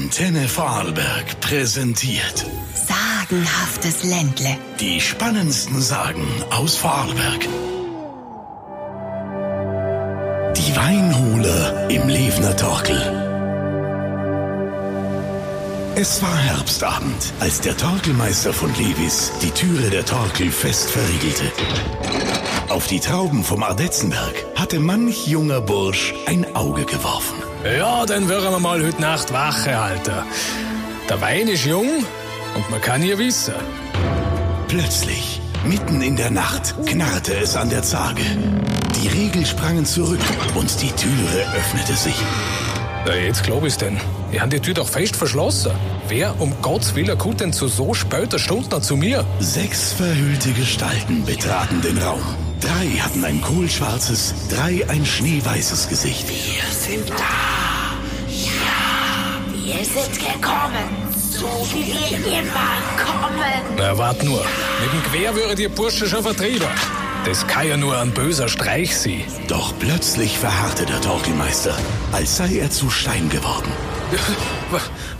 Antenne Vorarlberg präsentiert Sagenhaftes Ländle. Die spannendsten Sagen aus Vorarlberg. Die Weinholer im Levner Torkel. Es war Herbstabend, als der Torkelmeister von Lewis die Türe der Torkel fest verriegelte. Auf die Trauben vom Ardetzenberg hatte manch junger Bursch ein Auge geworfen. Ja, dann wären wir mal heute Nacht wache, Alter. Der Wein ist jung und man kann ja wissen. Plötzlich, mitten in der Nacht, knarrte es an der Zarge. Die Riegel sprangen zurück und die Türe öffnete sich. Na, jetzt glaub ich's denn. Die haben die Tür doch fest verschlossen. Wer um Gottes Willen kommt denn zu so später Stunde noch zu mir? 6 verhüllte Gestalten betraten den Raum. 3 hatten ein kohlschwarzes, 3 ein schneeweißes Gesicht. Wir sind da! Ja! Wir sind gekommen! So wie wir immer kommen! Na, wart nur. Mit dem Gewehr würdet ihr Burschen schon vertrieben. Das kann ja nur ein böser Streich sein. Doch plötzlich verharrte der Torkelmeister, als sei er zu Stein geworden.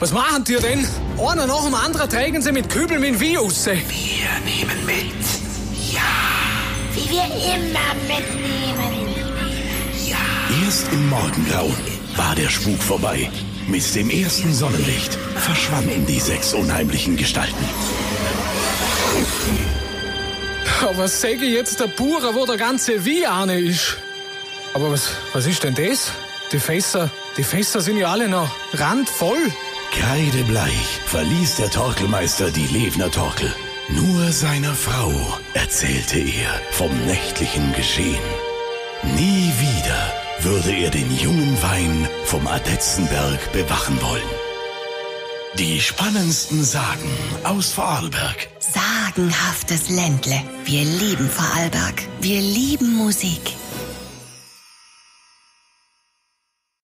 Was machen die denn? Einer nach dem anderen trägen sie mit Kübeln wie ein Vieh raus. Wir nehmen mit. Ja. Wie wir immer mitnehmen. Ja. Erst im Morgengrauen war der Spuk vorbei. Mit dem ersten Sonnenlicht verschwanden die 6 unheimlichen Gestalten. Aber was sage ich jetzt der Bauer, wo der ganze Wein ane ist? Aber was ist denn das? Die Fässer sind ja alle noch randvoll. Kreidebleich verließ der Torkelmeister die Levner Torkel. Nur seiner Frau erzählte er vom nächtlichen Geschehen. Nie wieder würde er den jungen Wein vom Ardetzenberg bewachen wollen. Die spannendsten Sagen aus Vorarlberg. Sagenhaftes Ländle. Wir lieben Vorarlberg. Wir lieben Musik.